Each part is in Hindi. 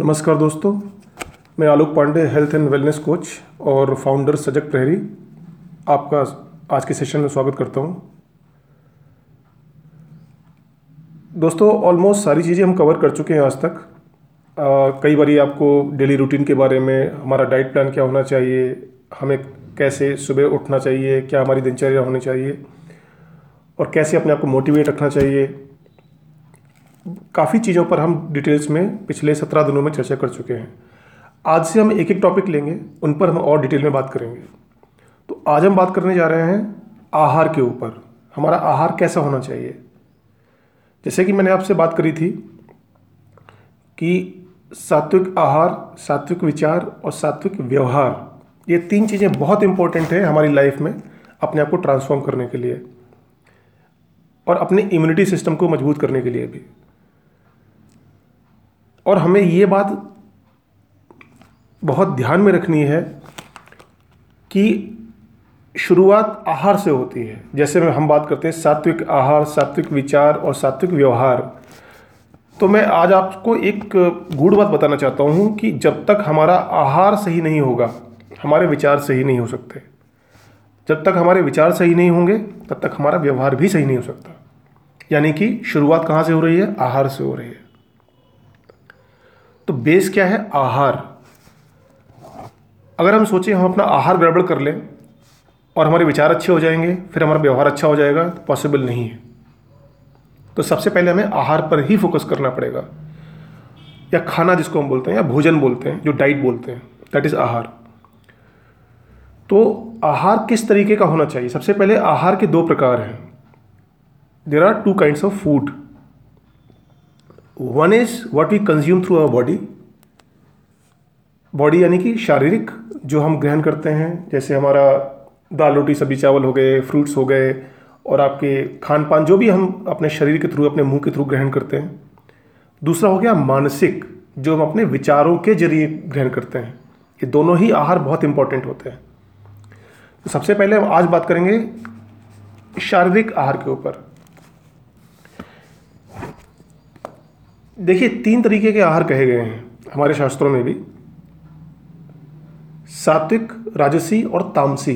नमस्कार दोस्तों, मैं Alok Pandey, health and wellness coach और फाउंडर सजग प्रहरी, आपका आज के सेशन में स्वागत करता हूं। दोस्तों, ऑलमोस्ट सारी चीज़ें हम कवर कर चुके हैं आज तक। कई बार आपको डेली रूटीन के बारे में, हमारा डाइट प्लान क्या होना चाहिए, हमें कैसे सुबह उठना चाहिए, क्या हमारी दिनचर्या होनी चाहिए और कैसे अपने आप को मोटिवेट रखना चाहिए, काफ़ी चीज़ों पर हम डिटेल्स में पिछले 17 दिनों में चर्चा कर चुके हैं। आज से हम एक एक टॉपिक लेंगे, उन पर हम और डिटेल में बात करेंगे। तो आज हम बात करने जा रहे हैं आहार के ऊपर, हमारा आहार कैसा होना चाहिए। जैसे कि मैंने आपसे बात करी थी कि सात्विक आहार, सात्विक विचार और सात्विक व्यवहार, ये तीन चीज़ें बहुत इंपॉर्टेंट हैं हमारी लाइफ में अपने आप को ट्रांसफॉर्म करने के लिए और अपने इम्यूनिटी सिस्टम को मजबूत करने के लिए भी। और हमें ये बात बहुत ध्यान में रखनी है कि शुरुआत आहार से होती है। जैसे हम बात करते हैं सात्विक आहार, सात्विक विचार और सात्विक व्यवहार, तो मैं आज आपको एक गूढ़ बात बताना चाहता हूँ कि जब तक हमारा आहार सही नहीं होगा, हमारे विचार सही नहीं हो सकते। जब तक हमारे विचार सही नहीं होंगे, तब तक हमारा व्यवहार भी सही नहीं हो सकता। यानी कि शुरुआत कहाँ से हो रही है? आहार से हो रही है। तो बेस क्या है? आहार। अगर हम सोचें हम अपना आहार गड़बड़ कर लें और हमारे विचार अच्छे हो जाएंगे, फिर हमारा व्यवहार अच्छा हो जाएगा, तो पॉसिबल नहीं है। तो सबसे पहले हमें आहार पर ही फोकस करना पड़ेगा, या खाना जिसको हम बोलते हैं, या भोजन बोलते हैं, जो डाइट बोलते हैं, दैट इज़ आहार। तो आहार किस तरीके का होना चाहिए? सबसे पहले आहार के दो प्रकार हैं। There are two kinds of food. One is what we consume through our body, यानी कि शारीरिक, जो हम ग्रहण करते हैं, जैसे हमारा दाल रोटी सब्जी चावल हो गए, फ्रूट्स हो गए, और आपके खान पान जो भी हम अपने शरीर के थ्रू, अपने मुंह के थ्रू ग्रहण करते हैं। दूसरा हो गया मानसिक, जो हम अपने विचारों के जरिए ग्रहण करते हैं। ये दोनों ही आहार बहुत इंपॉर्टेंट होते हैं। तो सबसे पहले हम आज बात करेंगे शारीरिक आहार के ऊपर। देखिए, तीन तरीके के आहार कहे गए हैं हमारे शास्त्रों में भी, सात्विक, राजसी और तामसी।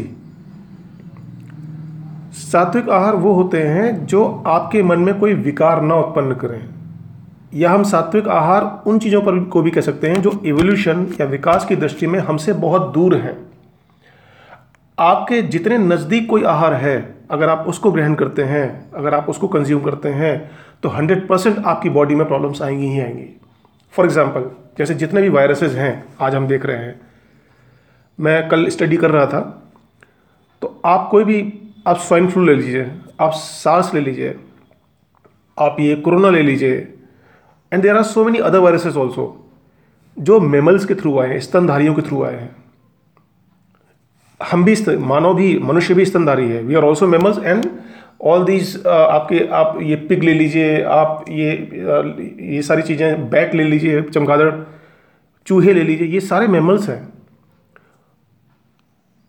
सात्विक आहार वो होते हैं जो आपके मन में कोई विकार ना उत्पन्न करें, या हम सात्विक आहार उन चीज़ों पर को भी कह सकते हैं जो इवोल्यूशन या विकास की दृष्टि में हमसे बहुत दूर हैं। आपके जितने नज़दीक कोई आहार है, अगर आप उसको ग्रहण करते हैं, अगर आप उसको कंज्यूम करते हैं, तो 100% आपकी बॉडी में प्रॉब्लम्स आएंगी ही आएंगी। फॉर एग्जांपल, जैसे जितने भी वायरसेस हैं आज हम देख रहे हैं, मैं कल स्टडी कर रहा था, तो आप कोई भी, आप स्वाइन फ्लू ले लीजिए, आप सार्स ले लीजिए, आप ये कोरोना ले लीजिए, and there are so many other viruses also जो मैमल्स के थ्रू आए हैं, स्तनधारियों के थ्रू आए हैं। हम भी मानव भी, मनुष्य भी स्तनधारी है, we are also mammals and all these. आपके आप ये पिग ले लीजिए, आप ये सारी चीज़ें, बैट ले लीजिए, चमगादड़, चूहे ले लीजिए, ये सारे मैमल्स हैं।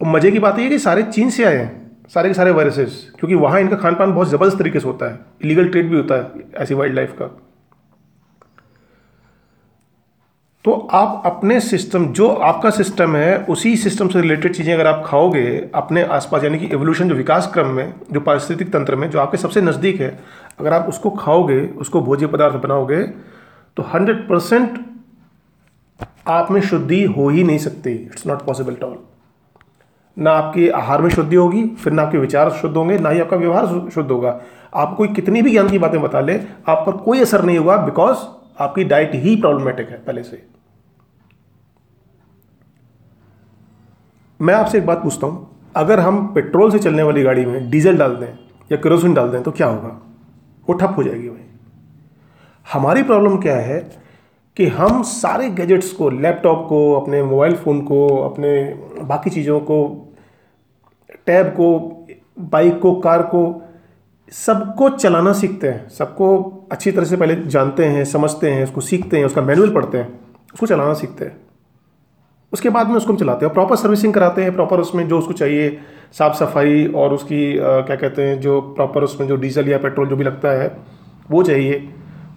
और मज़े की बात है कि सारे चीन से आए हैं, सारे के सारे वायरसेस, क्योंकि वहाँ इनका खान पान बहुत ज़बरदस्त तरीके से होता है, इलीगल ट्रेड भी होता है ऐसी वाइल्ड लाइफ का। तो आप अपने सिस्टम, जो आपका सिस्टम है, उसी सिस्टम से रिलेटेड चीज़ें अगर आप खाओगे अपने आसपास, यानी कि एवोल्यूशन, जो विकास क्रम में, जो पारिस्थितिक तंत्र में, जो आपके सबसे नज़दीक है, अगर आप उसको खाओगे, उसको भोज्य पदार्थ बनाओगे, तो 100% आप में शुद्धि हो ही नहीं सकती। It's not possible at all. ना आपके आहार में शुद्धि होगी, फिर ना आपके विचार शुद्ध होंगे, ना ही आपका व्यवहार शुद्ध होगा। आप कोई कितनी भी ज्ञान की बातें बता ले, आप पर कोई असर नहीं होगा, बिकॉज आपकी डाइट ही प्रॉब्लमेटिक है पहले से। मैं आपसे एक बात पूछता हूं, अगर हम पेट्रोल से चलने वाली गाड़ी में डीजल डाल दें या केरोसिन डाल दें तो क्या होगा? वो ठप हो जाएगी भाई। हमारी प्रॉब्लम क्या है कि हम सारे गैजेट्स को, लैपटॉप को, अपने मोबाइल फ़ोन को, अपने बाकी चीज़ों को, टैब को, बाइक को, कार को, सबको चलाना सीखते हैं, सबको अच्छी तरह से पहले जानते हैं, समझते हैं, उसको सीखते हैं, उसका मैनुअल पढ़ते हैं, उसको चलाना सीखते हैं, उसके बाद में उसको हम चलाते हैं, प्रॉपर सर्विसिंग कराते हैं, प्रॉपर उसमें जो उसको चाहिए साफ़ सफाई और उसकी क्या कहते हैं, जो प्रॉपर उसमें जो डीजल या पेट्रोल जो भी लगता है वो चाहिए,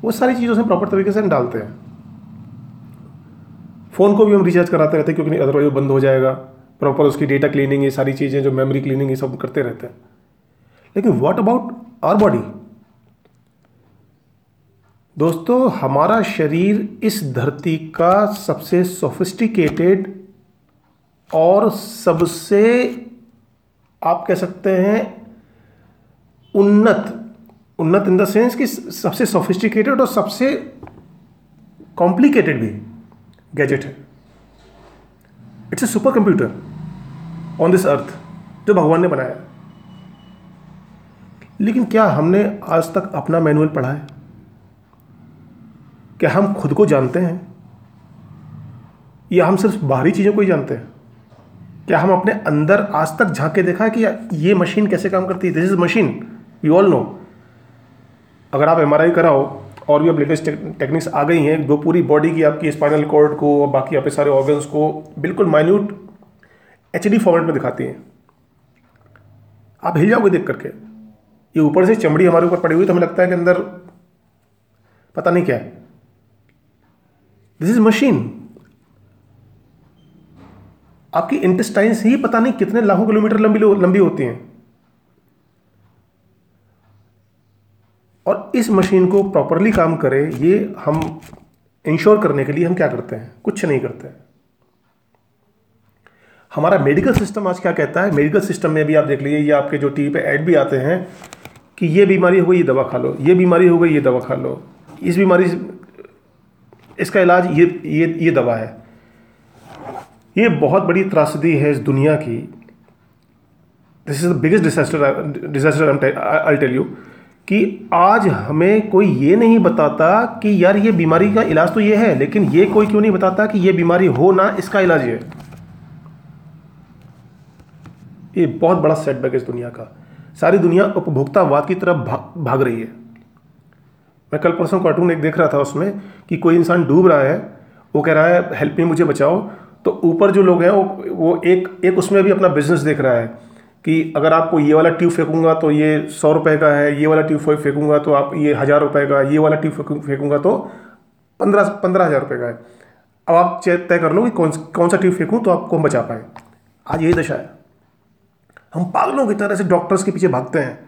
वो सारी चीज़ों से प्रॉपर तरीके से हम डालते हैं। फ़ोन को भी हम रिचार्ज कराते रहते हैं क्योंकि अदरवाइज बंद हो जाएगा। प्रॉपर उसकी डेटा क्लीनिंग, ये सारी चीज़ें जो मेमोरी क्लीनिंग ये सब करते रहते हैं। लेकिन व्हाट अबाउट आवर बॉडी? दोस्तों, हमारा शरीर इस धरती का सबसे सोफिस्टिकेटेड और सबसे आप कह सकते हैं उन्नत इन द सेंस कि सबसे सोफिस्टिकेटेड और सबसे कॉम्प्लिकेटेड भी गैजेट है। It's a super computer on this earth जो भगवान ने बनाया। लेकिन क्या हमने आज तक अपना मैनुअल पढ़ा है? क्या हम खुद को जानते हैं या हम सिर्फ बाहरी चीज़ों को ही जानते हैं? क्या हम अपने अंदर आज तक झांक के देखा है कि ये मशीन कैसे काम करती है? This is machine, we all know. अगर आप MRI कराओ और भी अब लेटेस्ट टेक्निक्स आ गई हैं जो पूरी बॉडी की आपकी स्पाइनल कॉर्ड को और बाकी आपके सारे ऑर्गन्स को बिल्कुल माइन्यूट HD फॉर्मेट में दिखाती हैं। आप हिल जाओगे देख करके। ये ऊपर से चमड़ी हमारे ऊपर पड़ी हुई तो हमें लगता है कि अंदर पता नहीं क्या है। This is machine. आपकी इंटेस्टाइन्स ही पता नहीं कितने लाखों किलोमीटर लंबी होती हैं और इस मशीन को प्रॉपरली काम करे ये हम इंश्योर करने के लिए हम क्या करते हैं? कुछ नहीं करते हैं। हमारा मेडिकल सिस्टम आज क्या कहता है? मेडिकल सिस्टम में भी आप देख लीजिए, ये आपके जो टीवी पे ऐड भी आते हैं कि ये बीमारी हो गई ये दवा खा लो, ये बीमारी हो गई ये दवा खा लो, इस बीमारी इसका इलाज ये दवा है। ये बहुत बड़ी त्रासदी है इस दुनिया की। This is the biggest disaster I tell you कि आज हमें कोई ये नहीं बताता कि यार ये बीमारी का इलाज तो ये है, लेकिन ये कोई क्यों नहीं बताता कि ये बीमारी हो ना, इसका इलाज ये है। ये बहुत बड़ा सेटबैक है इस दुनिया का। सारी दुनिया उपभोक्तावाद की तरफ भाग रही है। मैं कल परसों कार्टून एक देख रहा था, उसमें कि कोई इंसान डूब रहा है, वो कह रहा है हेल्प मी, मुझे बचाओ। तो ऊपर जो लोग हैं वो एक उसमें भी अपना बिजनेस देख रहा है कि अगर आपको ये वाला ट्यूब फेंकूंगा तो ये 100 रुपए का है, ये वाला ट्यूब फेंकूंगा तो आप ये 1000 रुपए का, ये वाला ट्यूब फेंकूंगा तो 15,000 रुपये का है। अब आप तय कर लो कि कौन सा ट्यूब फेंकूँ तो आपको हम बचा पाए। आज यही दशा है। हम पागलों की तरह से डॉक्टर्स के पीछे भागते हैं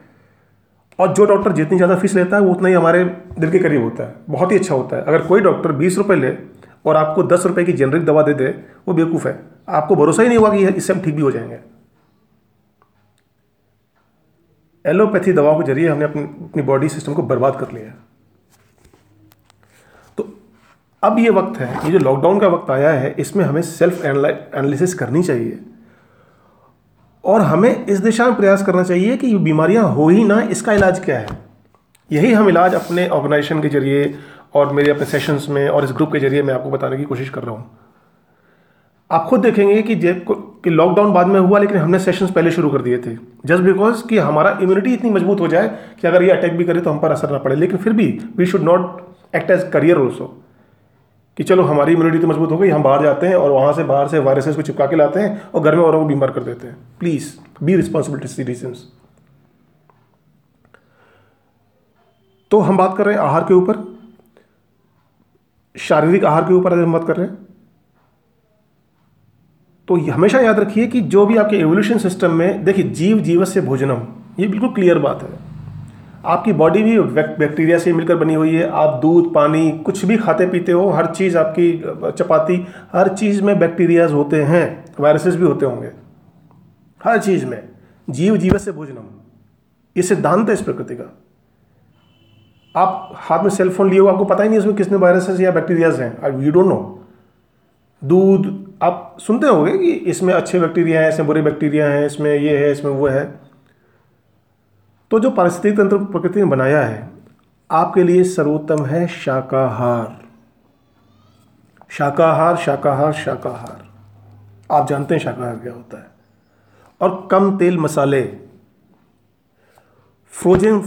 और जो डॉक्टर जितनी ज़्यादा फीस लेता है वो उतना ही हमारे दिल के करीब होता है। बहुत ही अच्छा होता है। अगर कोई डॉक्टर 20 रुपये ले और आपको 10 रुपये की जेनरिक दवा दे दे, वो बेवकूफ़ है। आपको भरोसा ही नहीं हुआ कि इससे हम ठीक भी हो जाएंगे। एलोपैथी दवाओं के जरिए हमने अपनी बॉडी सिस्टम को बर्बाद कर लिया। तो अब ये वक्त है, ये जो लॉकडाउन का वक्त आया है, इसमें हमें सेल्फ एनालिसिस करनी चाहिए और हमें इस दिशा में प्रयास करना चाहिए कि बीमारियां हो ही ना, इसका इलाज क्या है। यही हम इलाज अपने ऑर्गेनाइजेशन के जरिए और मेरे अपने सेशंस में और इस ग्रुप के जरिए मैं आपको बताने की कोशिश कर रहा हूँ। आप खुद देखेंगे कि लॉकडाउन बाद में हुआ, लेकिन हमने सेशंस पहले शुरू कर दिए थे जस्ट बिकॉज कि हमारा इम्यूनिटी इतनी मजबूत हो जाए कि अगर ये अटैक भी करे तो हम पर असर ना पड़े। लेकिन फिर भी we should not act as carrier also कि चलो हमारी इम्यूनिटी तो मजबूत हो गई, हम बाहर जाते हैं और वहाँ से बाहर से वायरसेस को चिपका के लाते हैं और घर में औरों को बीमार कर देते हैं। Please be responsible citizens. तो हम बात कर रहे हैं आहार के ऊपर, शारीरिक आहार के ऊपर हम बात कर रहे हैं। तो हमेशा याद रखिए कि जो भी आपके एवोल्यूशन सिस्टम में, देखिए जीव जीवस्य भोजनम, ये बिल्कुल क्लियर बात है। आपकी बॉडी भी बैक्टीरिया से मिलकर बनी हुई है। आप दूध पानी कुछ भी खाते पीते हो, हर चीज़ आपकी चपाती, हर चीज़ में बैक्टीरियाज होते हैं, वायरसेस भी होते होंगे हर चीज़ में। जीव जीवस्य भोजनम, ये सिद्धांत है इस प्रकृति का। आप हाथ में सेल फोन लिए हो, आपको पता ही नहीं इसमें किसने वायरसेस या बैक्टीरियाज हैं, यू डोंट नो। दूध आप सुनते होंगे कि इसमें अच्छे बैक्टीरिया हैं, इसमें बुरे बैक्टीरिया हैं, इसमें ये है, इसमें वो है। तो जो पारिस्थितिक तंत्र प्रकृति ने बनाया है आपके लिए सर्वोत्तम है शाकाहार। शाकाहार शाकाहार शाकाहार। आप जानते हैं शाकाहार क्या होता है। और कम तेल मसाले, frozen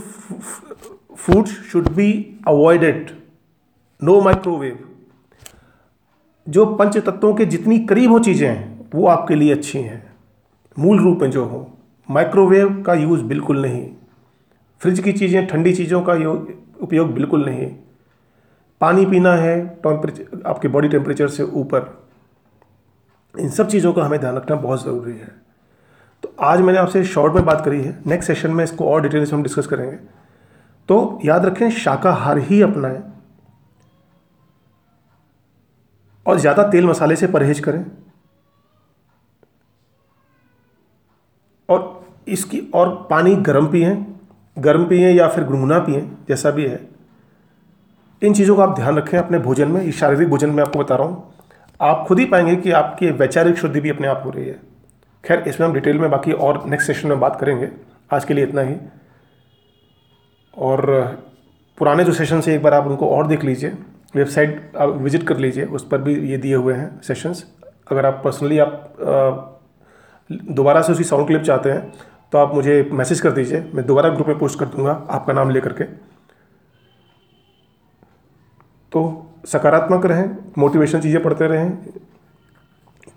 foods should be avoided, no microwave। जो पंच तत्वों के जितनी करीब हो चीज़ें हैं वो आपके लिए अच्छी हैं मूल रूप में जो हो। माइक्रोवेव का यूज़ बिल्कुल नहीं, फ्रिज की चीज़ें, ठंडी चीज़ों का उपयोग बिल्कुल नहीं। पानी पीना है आपके बॉडी टेम्परेचर से ऊपर। इन सब चीज़ों का हमें ध्यान रखना बहुत ज़रूरी है। तो आज मैंने आपसे शॉर्ट में बात करी है, नेक्स्ट सेशन में इसको और डिटेल से हम डिस्कस करेंगे। तो याद रखें, शाकाहार ही अपनाएं और ज़्यादा तेल मसाले से परहेज करें, और इसकी और पानी गर्म पिएं या फिर गुनगुना पिएं, जैसा भी है। इन चीज़ों का आप ध्यान रखें अपने भोजन में, इस शारीरिक भोजन में। आपको बता रहा हूँ, आप खुद ही पाएंगे कि आपकी वैचारिक शुद्धि भी अपने आप हो रही है। खैर, इसमें हम डिटेल में बाकी और नेक्स्ट सेशन में बात करेंगे। आज के लिए इतना ही, और पुराने जो सेशन से एक बार आप उनको और देख लीजिए, वेबसाइट आप विजिट कर लीजिए, उस पर भी ये दिए हुए हैं सेशंस। अगर आप पर्सनली आप दोबारा से उसी साउंड क्लिप चाहते हैं तो आप मुझे मैसेज कर दीजिए, मैं दोबारा ग्रुप में पोस्ट कर दूंगा आपका नाम लेकर के। तो सकारात्मक रहें, मोटिवेशनल चीज़ें पढ़ते रहें,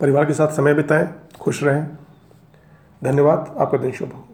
परिवार के साथ समय बिताएं, खुश रहें। धन्यवाद, आपका दिन शुभ हो।